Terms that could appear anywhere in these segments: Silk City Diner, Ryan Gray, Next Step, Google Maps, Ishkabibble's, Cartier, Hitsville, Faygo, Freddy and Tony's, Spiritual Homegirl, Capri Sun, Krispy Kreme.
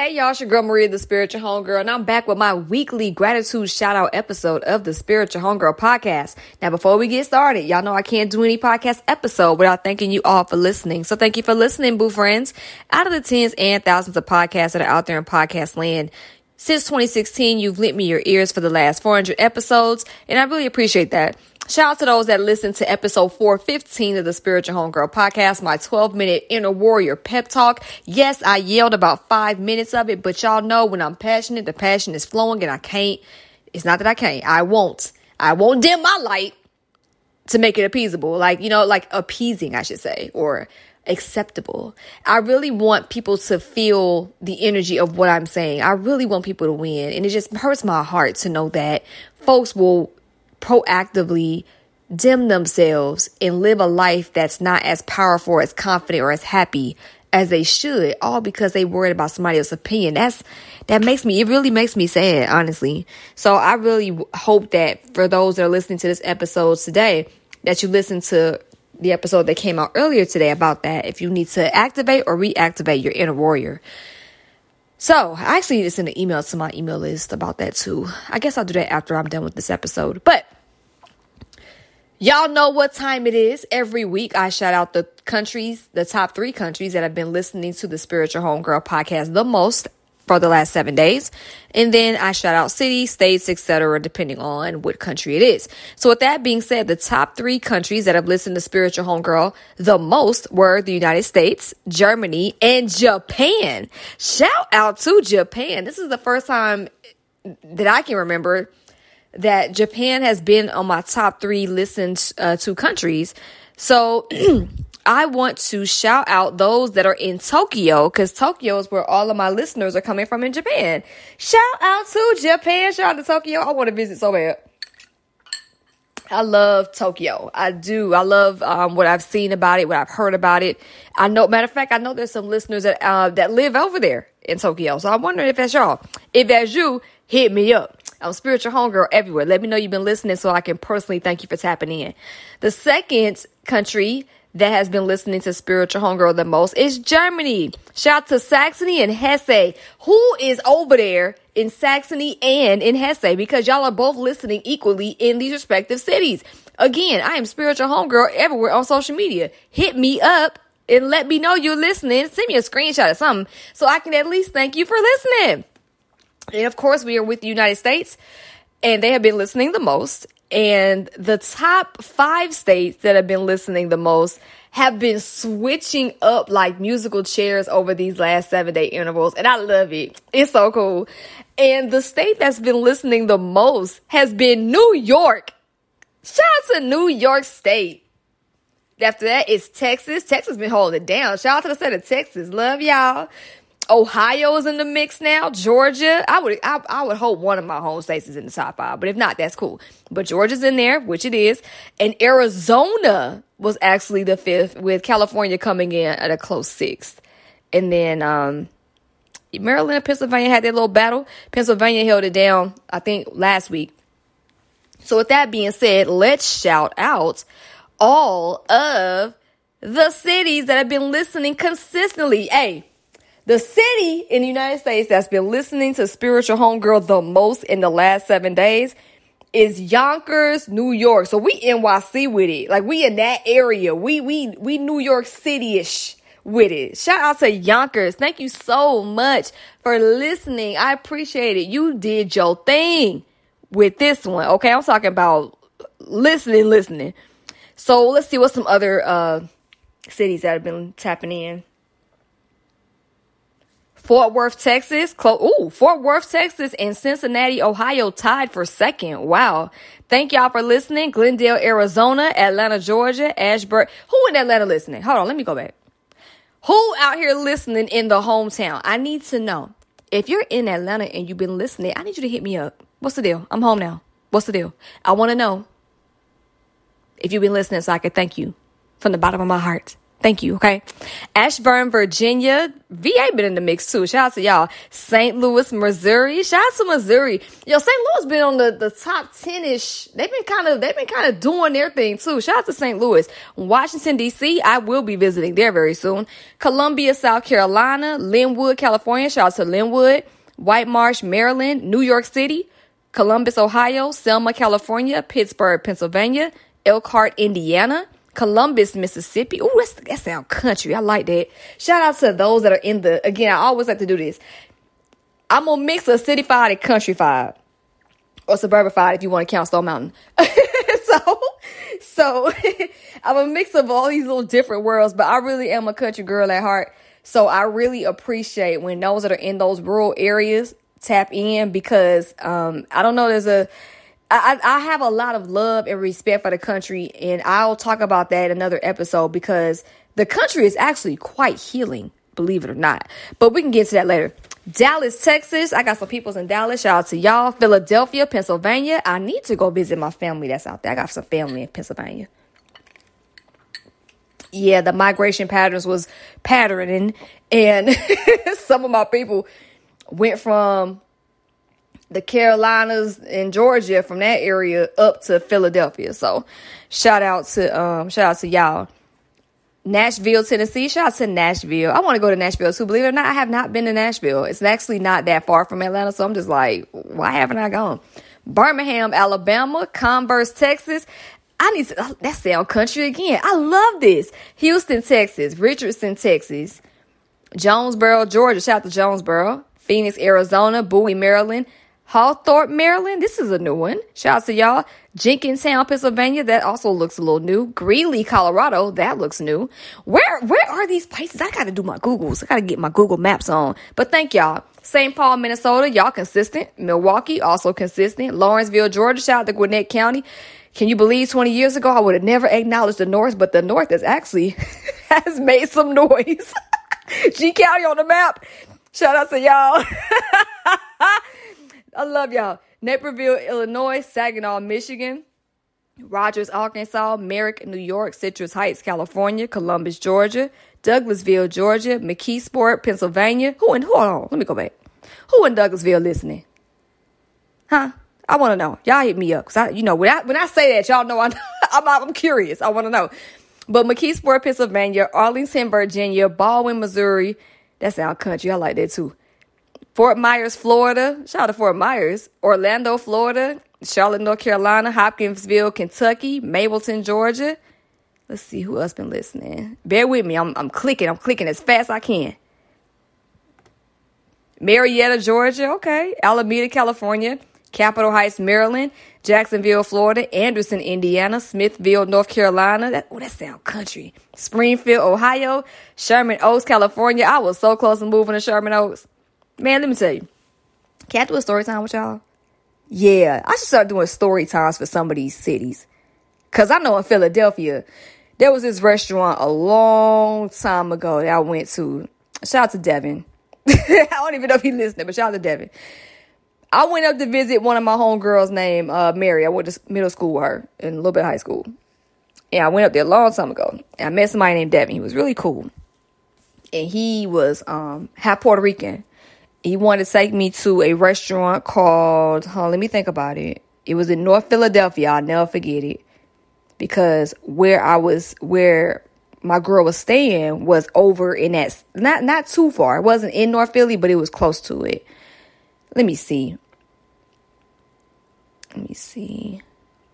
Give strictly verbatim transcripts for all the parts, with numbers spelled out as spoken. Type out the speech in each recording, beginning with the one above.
Hey y'all, it's your girl Maria, the Spiritual Homegirl, and I'm back with my weekly gratitude shout-out episode of the Spiritual Homegirl podcast. Now, before we get started, y'all know I can't do any podcast episode without thanking you all for listening. So thank you for listening, boo friends. Out of the tens and thousands of podcasts that are out there in podcast land, since twenty sixteen, you've lent me your ears for the last four hundred episodes, and I really appreciate that. Shout out to those that listened to episode four fifteen of the Spiritual Homegirl podcast, my twelve minute inner warrior pep talk. Yes, I yelled about five minutes of it, but y'all know when I'm passionate, the passion is flowing and I can't. It's not that I can't. I won't. I won't dim my light to make it appeasable. Like, you know, like appeasing, I should say, or acceptable. I really want people to feel the energy of what I'm saying. I really want people to win. And it just hurts my heart to know that folks will proactively dim themselves and live a life that's not as powerful, as confident, or as happy as they should, all because they worried about somebody else's opinion. That's that makes me, it really makes me sad, honestly. So I really hope that for those that are listening to this episode today, that you listen to the episode that came out earlier today about that, if you need to activate or reactivate your inner warrior. So I actually need to send an email to my email list about that too. I guess I'll do that after I'm done with this episode. But y'all know what time it is. Every week I shout out the countries, the top three countries that have been listening to the Spiritual Homegirl podcast the most for the last seven days. And then I shout out cities, states, et cetera, depending on what country it is. So with that being said, the top three countries that have listened to Spiritual Homegirl the most were the United States, Germany, and Japan. Shout out to Japan. This is the first time that I can remember that Japan has been on my top three listened uh, to countries. So I want to shout out those that are in Tokyo, because Tokyo is where all of my listeners are coming from in Japan. Shout out to Japan. Shout out to Tokyo. I want to visit so bad. I love Tokyo. I do. I love um, what I've seen about it, what I've heard about it. I know, matter of fact, I know there's some listeners that uh, that live over there in Tokyo. So I'm wondering if that's y'all. If that's you, hit me up. I'm Spiritual Homegirl everywhere. Let me know you've been listening so I can personally thank you for tapping in. The second country that has been listening to Spiritual Homegirl the most is Germany. Shout out to Saxony and Hesse. Who is over there in Saxony and in Hesse? Because y'all are both listening equally in these respective cities. Again, I am Spiritual Homegirl everywhere on social media. Hit me up and let me know you're listening. Send me a screenshot or something so I can at least thank you for listening. And of course, we are with the United States, and they have been listening the most. And the top five states that have been listening the most have been switching up like musical chairs over these last seven day intervals. And I love it. It's so cool. And the state that's been listening the most has been New York. Shout out to New York State. After that, it's Texas. Texas been holding it down. Shout out to the state of Texas. Love y'all. Ohio is in the mix now. Georgia, I would I, I would hope one of my home states is in the top five, but if not, that's cool. But Georgia's in there, which it is. And Arizona was actually the fifth, with California coming in at a close sixth. And then um, Maryland and Pennsylvania had their little battle. Pennsylvania held it down, I think, last week. So with that being said, let's shout out all of the cities that have been listening consistently. Hey. The city in the United States that's been listening to Spiritual Homegirl the most in the last seven days is Yonkers, New York. So we N Y C with it. Like, we in that area. We we we New York City-ish with it. Shout out to Yonkers. Thank you so much for listening. I appreciate it. You did your thing with this one. Okay, I'm talking about listening, listening. So let's see what some other uh, cities that have been tapping in. Fort Worth, Texas, clo- ooh, Fort Worth, Texas, and Cincinnati, Ohio tied for second. Wow. Thank y'all for listening. Glendale, Arizona, Atlanta, Georgia, Ashburn. Who in Atlanta listening? Hold on, let me go back. Who out here listening in the hometown? I need to know. If you're in Atlanta and you've been listening, I need you to hit me up. What's the deal? I'm home now. What's the deal? I want to know if you've been listening so I can thank you from the bottom of my heart. Thank you, okay? Ashburn, Virginia. V A been in the mix, too. Shout out to y'all. Saint Louis, Missouri. Shout out to Missouri. Yo, Saint Louis been on the, the top ten-ish. They've been kind of, they've been kind of doing their thing, too. Shout out to Saint Louis. Washington, D C. I will be visiting there very soon. Columbia, South Carolina. Linwood, California. Shout out to Linwood. White Marsh, Maryland. New York City. Columbus, Ohio. Selma, California. Pittsburgh, Pennsylvania. Elkhart, Indiana. Columbus, Mississippi. Ooh, that's, that sounds country. I like that. Shout out to those that are in the, again, I always like to do this. I'm going to mix a city-fied and country-fied. Or suburban-fied if you want to count Stone Mountain. so, so I'm a mix of all these little different worlds, but I really am a country girl at heart. So I really appreciate when those that are in those rural areas tap in because um, I don't know, there's a, I, I have a lot of love and respect for the country, and I'll talk about that in another episode because the country is actually quite healing, believe it or not. But we can get to that later. Dallas, Texas. I got some peoples in Dallas. Shout out to y'all. Philadelphia, Pennsylvania. I need to go visit my family that's out there. I got some family in Pennsylvania. Yeah, the migration patterns was patterning, and some of my people went from the Carolinas and Georgia from that area up to Philadelphia. So shout out to um shout out to y'all. Nashville, Tennessee. Shout out to Nashville. I want to go to Nashville too. Believe it or not, I have not been to Nashville. It's actually not that far from Atlanta. So I'm just like, why haven't I gone? Birmingham, Alabama. Converse, Texas. I need to, oh, that sound country again. I love this. Houston, Texas. Richardson, Texas. Jonesboro, Georgia. Shout out to Jonesboro. Phoenix, Arizona. Bowie, Maryland. Hawthorne, Maryland. This is a new one. Shout out to y'all. Jenkintown, Pennsylvania. That also looks a little new. Greeley, Colorado. That looks new. Where where are these places? I got to do my Googles. I got to get my Google Maps on. But thank y'all. Saint Paul, Minnesota. Y'all consistent. Milwaukee, also consistent. Lawrenceville, Georgia. Shout out to Gwinnett County. Can you believe twenty years ago, I would have never acknowledged the North, but the North has actually has made some noise. G County on the map. Shout out to y'all. I love y'all. Naperville, Illinois. Saginaw, Michigan. Rogers, Arkansas. Merrick, New York. Citrus Heights, California. Columbus, Georgia. Douglasville, Georgia. McKeesport, Pennsylvania. Who in, hold on, let me go back. Who in Douglasville listening? Huh? I want to know. Y'all hit me up. Cause I, you know, when I, when I say that, y'all know I, I'm, I'm curious. I want to know. But McKeesport, Pennsylvania. Arlington, Virginia. Baldwin, Missouri. That sound country. I like that too. Fort Myers, Florida. Shout out to Fort Myers. Orlando, Florida. Charlotte, North Carolina. Hopkinsville, Kentucky. Mableton, Georgia. Let's see who else been listening. Bear with me. I'm I'm clicking. I'm clicking as fast as I can. Marietta, Georgia. Okay. Alameda, California. Capitol Heights, Maryland. Jacksonville, Florida. Anderson, Indiana. Smithville, North Carolina. That, oh, that sound country. Springfield, Ohio. Sherman Oaks, California. I was so close to moving to Sherman Oaks. Man, let me tell you. Can I do a story time with y'all? Yeah, I should start doing story times for some of these cities. Because I know in Philadelphia, there was this restaurant a long time ago that I went to. Shout out to Devin. I don't even know if he's listening, but shout out to Devin. I went up to visit one of my homegirls named uh, Mary. I went to middle school with her and a little bit of high school. And I went up there a long time ago. And I met somebody named Devin. He was really cool. And he was um, half Puerto Rican. He wanted to take me to a restaurant called, huh, let me think about it. It was in North Philadelphia. I'll never forget it because where I was, where my girl was staying was over in that, not, not too far. It wasn't in North Philly, but it was close to it. Let me see. Let me see.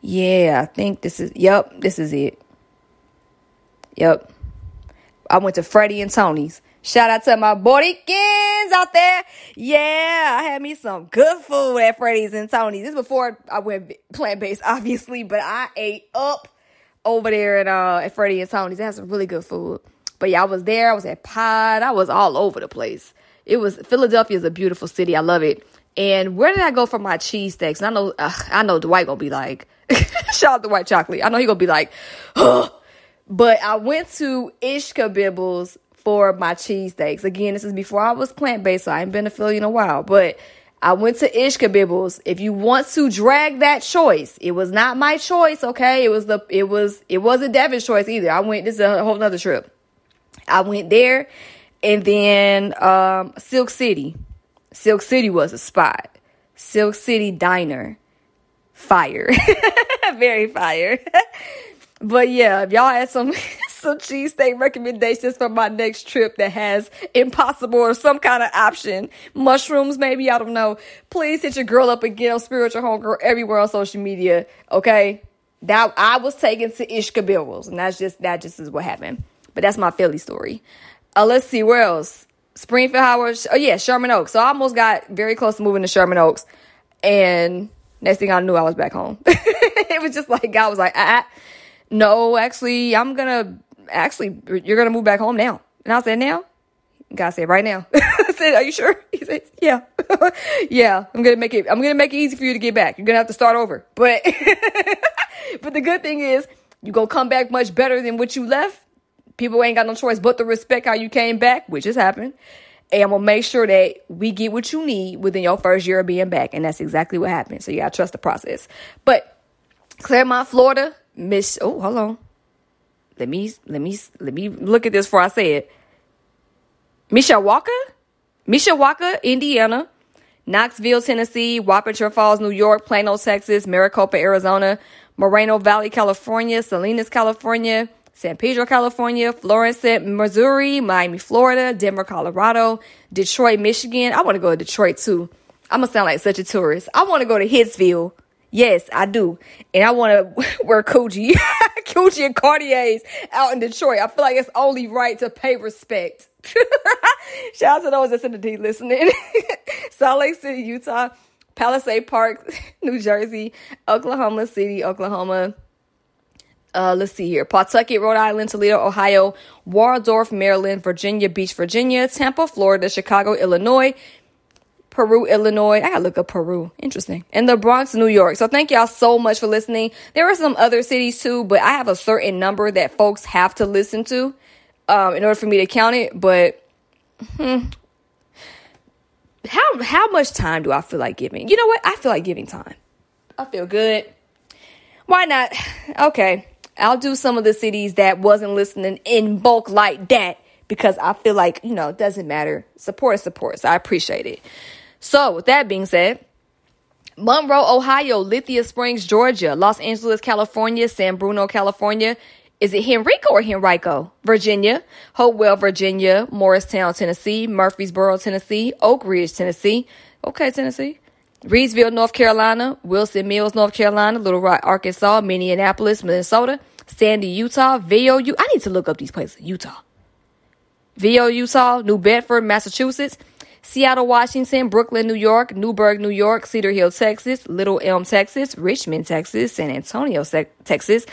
Yeah, I think this is, yep, this is it. Yep. I went to Freddy and Tony's. Shout out to my Boricans out there. Yeah, I had me some good food at Freddy's and Tony's. This is before I went plant-based, obviously, but I ate up over there at, uh, at Freddy and Tony's. They had some really good food. But yeah, I was there. I was at Pod. I was all over the place. It was, Philadelphia is a beautiful city. I love it. And where did I go for my cheesesteaks? And I know, uh, I know Dwight gonna be like, shout out to White Chocolate. I know he gonna be like, huh. But I went to Ishkabibble's for my cheesesteaks. Again, this is before I was plant-based, so I ain't been to Philly in a while. But I went to Ishkabibble's. If you want to drag that choice, it was not my choice, okay? It was the it was it wasn't Devin's choice either. I went, this is a whole nother trip. I went there, and then um, Silk City. Silk City was a spot. Silk City Diner. Fire. Very fire. But yeah, if y'all had some some cheesesteak recommendations for my next trip that has impossible or some kind of option, mushrooms maybe, I don't know, please hit your girl up again on Spiritual Homegirl everywhere on social media, okay? That I was taken to Ishkabibble's, and that's just that just is what happened. But that's my Philly story. Uh, let's see, where else? Springfield, Howard, oh yeah, Sherman Oaks. So I almost got very close to moving to Sherman Oaks, and next thing I knew, I was back home. It was just like, God was like, ah, no, actually, I'm gonna, actually, you're gonna move back home now. And I said, now? God said, right now. I said, are you sure? He said, yeah. Yeah, I'm gonna make it, I'm gonna make it easy for you to get back. You're gonna have to start over. But, but the good thing is, you gonna come back much better than what you left. People ain't got no choice but to respect how you came back, which has happened. And I'm going to make sure that we get what you need within your first year of being back. And that's exactly what happened. So you got to trust the process. But Claremont, Florida, Miss, oh, hold on. Let me, let me, let me look at this before I say it. Mishawaka, Mishawaka, Indiana, Knoxville, Tennessee, Wappinger Falls, New York, Plano, Texas, Maricopa, Arizona, Moreno Valley, California, Salinas, California, San Pedro, California, Florence, Missouri, Miami, Florida, Denver, Colorado, Detroit, Michigan. I want to go to Detroit, too. I'm going to sound like such a tourist. I want to go to Hitsville. Yes, I do. And I want to wear Coogee, Coogee and Cartiers out in Detroit. I feel like it's only right to pay respect. Shout out to those that's in the D listening. Salt Lake City, Utah, Palisade Park, New Jersey, Oklahoma City, Oklahoma. Uh, let's see here. Pawtucket, Rhode Island, Toledo, Ohio, Waldorf, Maryland, Virginia Beach, Virginia, Tampa, Florida, Chicago, Illinois, Peru, Illinois. I gotta look up Peru. Interesting. And the Bronx, New York. So thank y'all so much for listening. There are some other cities too, but I have a certain number that folks have to listen to um, in order for me to count it. But hmm, how how much time do I feel like giving? You know what? I feel like giving time. I feel good. Why not? Okay. I'll do some of the cities that wasn't listening in bulk like that because I feel like, you know, it doesn't matter. Support is support. So I appreciate it. So with that being said, Monroe, Ohio, Lithia Springs, Georgia, Los Angeles, California, San Bruno, California. Is it Henrico or Henrico? Virginia, Hopewell, Virginia, Morristown, Tennessee, Murfreesboro, Tennessee, Oak Ridge, Tennessee. Okay, Tennessee. Reedsville, North Carolina, Wilson Mills, North Carolina, Little Rock, Arkansas, Minneapolis, Minnesota, Sandy, Utah, V O U. I need to look up these places. Utah. V O U, Utah, New Bedford, Massachusetts, Seattle, Washington, Brooklyn, New York, Newburgh, New York, Cedar Hill, Texas, Little Elm, Texas, Richmond, Texas, San Antonio, Texas,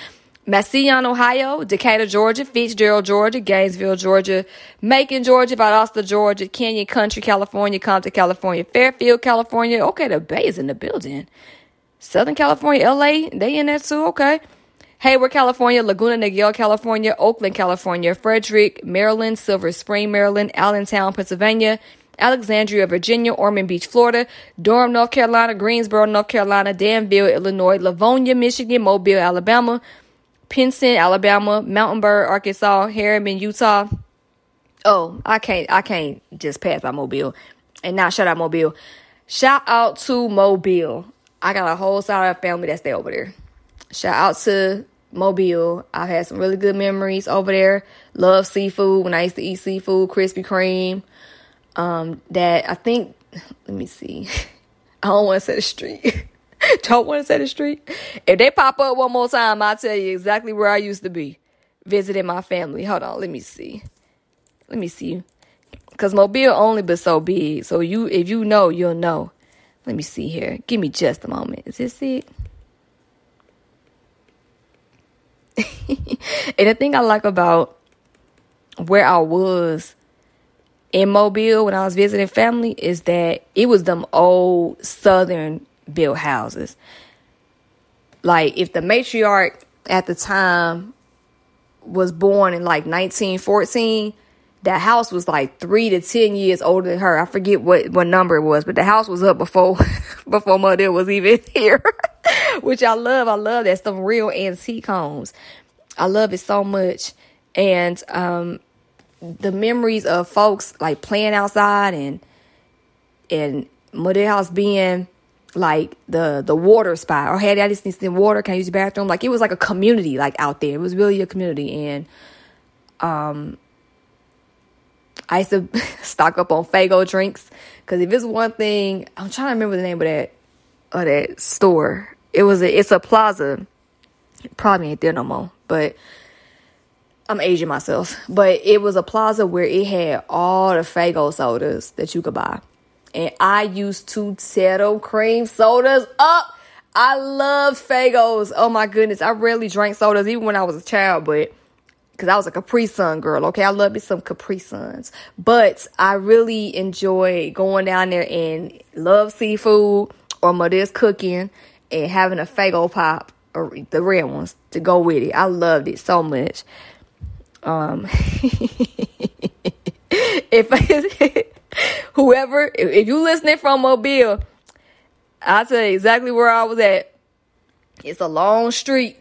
Massillon, Ohio, Decatur, Georgia, Fitzgerald, Georgia, Gainesville, Georgia, Macon, Georgia, Valdosta, Georgia, Canyon Country, California, Compton, California, Fairfield, California. Okay, the Bay is in the building. Southern California, L A, they in there too, okay. Hayward, California, Laguna Niguel, California, Oakland, California, Frederick, Maryland, Silver Spring, Maryland, Allentown, Pennsylvania, Alexandria, Virginia, Ormond Beach, Florida, Durham, North Carolina, Greensboro, North Carolina, Danville, Illinois, Livonia, Michigan, Mobile, Alabama, Pinson, Alabama, Mountainburg, Arkansas, Harriman, Utah. Oh, I can't, I can't just pass by Mobile and not shout out Mobile. Shout out to Mobile. I got a whole side of family that stay over there. Shout out to Mobile. I've had some really good memories over there. Love seafood. When I used to eat seafood, Krispy Kreme. Um, that I think, let me see. I don't want to say the street. Don't want to say the street. If they pop up one more time, I'll tell you exactly where I used to be visiting my family. Hold on. Let me see. Let me see. Because Mobile only but so big. So you, if you know, you'll know. Let me see here. Give me just a moment. Is this it? And the thing I like about where I was in Mobile when I was visiting family is that it was them old Southern built houses. Like if the matriarch at the time was born in like nineteen fourteen, that house was like three to ten years older than her. I forget what what number it was, but the house was up before before mother was even here. Which I love. I love that. Some real antique homes. I love it so much. And um the memories of folks like playing outside and and mother house being like the the water spot, or had I just need some water, can I use the bathroom? Like, it was like a community, like out there. It was really a community. And um I used to stock up on Faygo drinks, because if it's one thing, I'm trying to remember the name of that of that store. It was a, it's a plaza. It probably ain't there no more, but I'm aging myself. But it was a plaza where it had all the Faygo sodas that you could buy, and I used to settle cream sodas up. I love Faygos. Oh my goodness, I rarely drank sodas even when I was a child, but. Because I was a Capri Sun girl, okay? I love me some Capri Suns. But I really enjoy going down there and love seafood or mother's cooking and having a Faygo pop, or the red ones, to go with it. I loved it so much. Um, if whoever, if you listening from Mobile, I'll tell you exactly where I was at. It's a long street,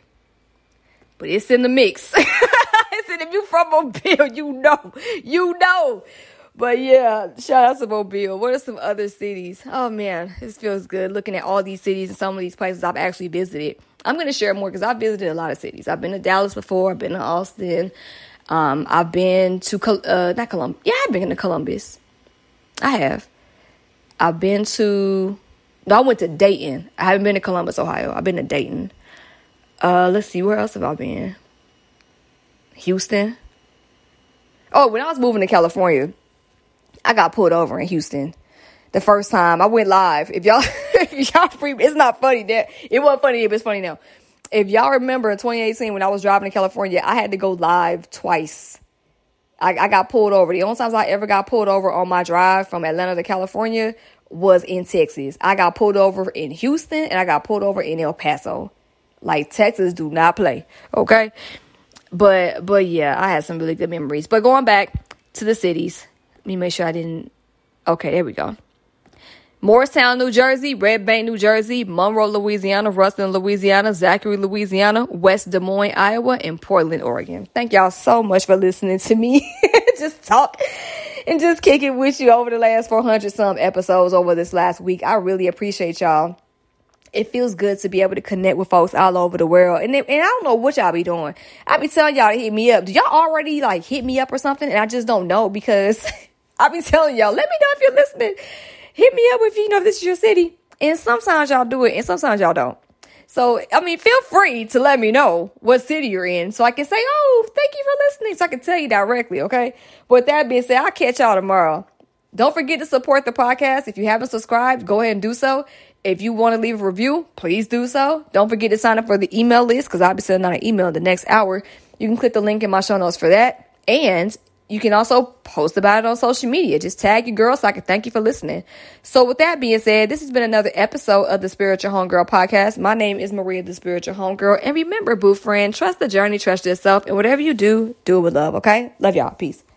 but it's in the mix. If you from Mobile, you know, you know. But yeah, shout out to Mobile. What are some other cities? Oh man, this feels good looking at all these cities and some of these places I've actually visited. I'm going to share more because I've visited a lot of cities. I've been to Dallas before. I've been to Austin. Um, I've been to, Col- uh, not Columbus. Yeah, I've been to Columbus. I have. I've been to, no, I went to Dayton. I haven't been to Columbus, Ohio. I've been to Dayton. Uh, let's see, where else have I been? Houston. Oh, when I was moving to California, I got pulled over in Houston. The first time I went live. If y'all, if y'all free, it's not funny. That it wasn't funny, but it's funny now. If y'all remember in twenty eighteen when I was driving to California, I had to go live twice. I, I got pulled over. The only times I ever got pulled over on my drive from Atlanta to California was in Texas. I got pulled over in Houston and I got pulled over in El Paso. Like, Texas do not play, okay? But but yeah, I had some really good memories. But going back to the cities, let me make sure I didn't. Okay, there we go. Morristown, New Jersey, Red Bank, New Jersey, Monroe, Louisiana, Ruston, Louisiana, Zachary, Louisiana, West Des Moines, Iowa, and Portland, Oregon. Thank y'all so much for listening to me. Just talk and just kick it with you over the last four hundred some episodes over this last week. I really appreciate y'all. It feels good to be able to connect with folks all over the world. And, and I don't know what y'all be doing. I be telling y'all to hit me up. Do y'all already like hit me up or something? And I just don't know, because I be telling y'all, let me know if you're listening. Hit me up if you know this is your city. And sometimes y'all do it and sometimes y'all don't. So, I mean, feel free to let me know what city you're in so I can say, oh, thank you for listening. So I can tell you directly, okay? But with that being said, I'll catch y'all tomorrow. Don't forget to support the podcast. If you haven't subscribed, go ahead and do so. If you want to leave a review, please do so. Don't forget to sign up for the email list, because I'll be sending out an email in the next hour. You can click the link in my show notes for that. And you can also post about it on social media. Just tag your girl so I can thank you for listening. So with that being said, this has been another episode of the Spiritual Homegirl Podcast. My name is Maria, the Spiritual Homegirl. And remember, boo friend, trust the journey, trust yourself. And whatever you do, do it with love, okay? Love y'all. Peace.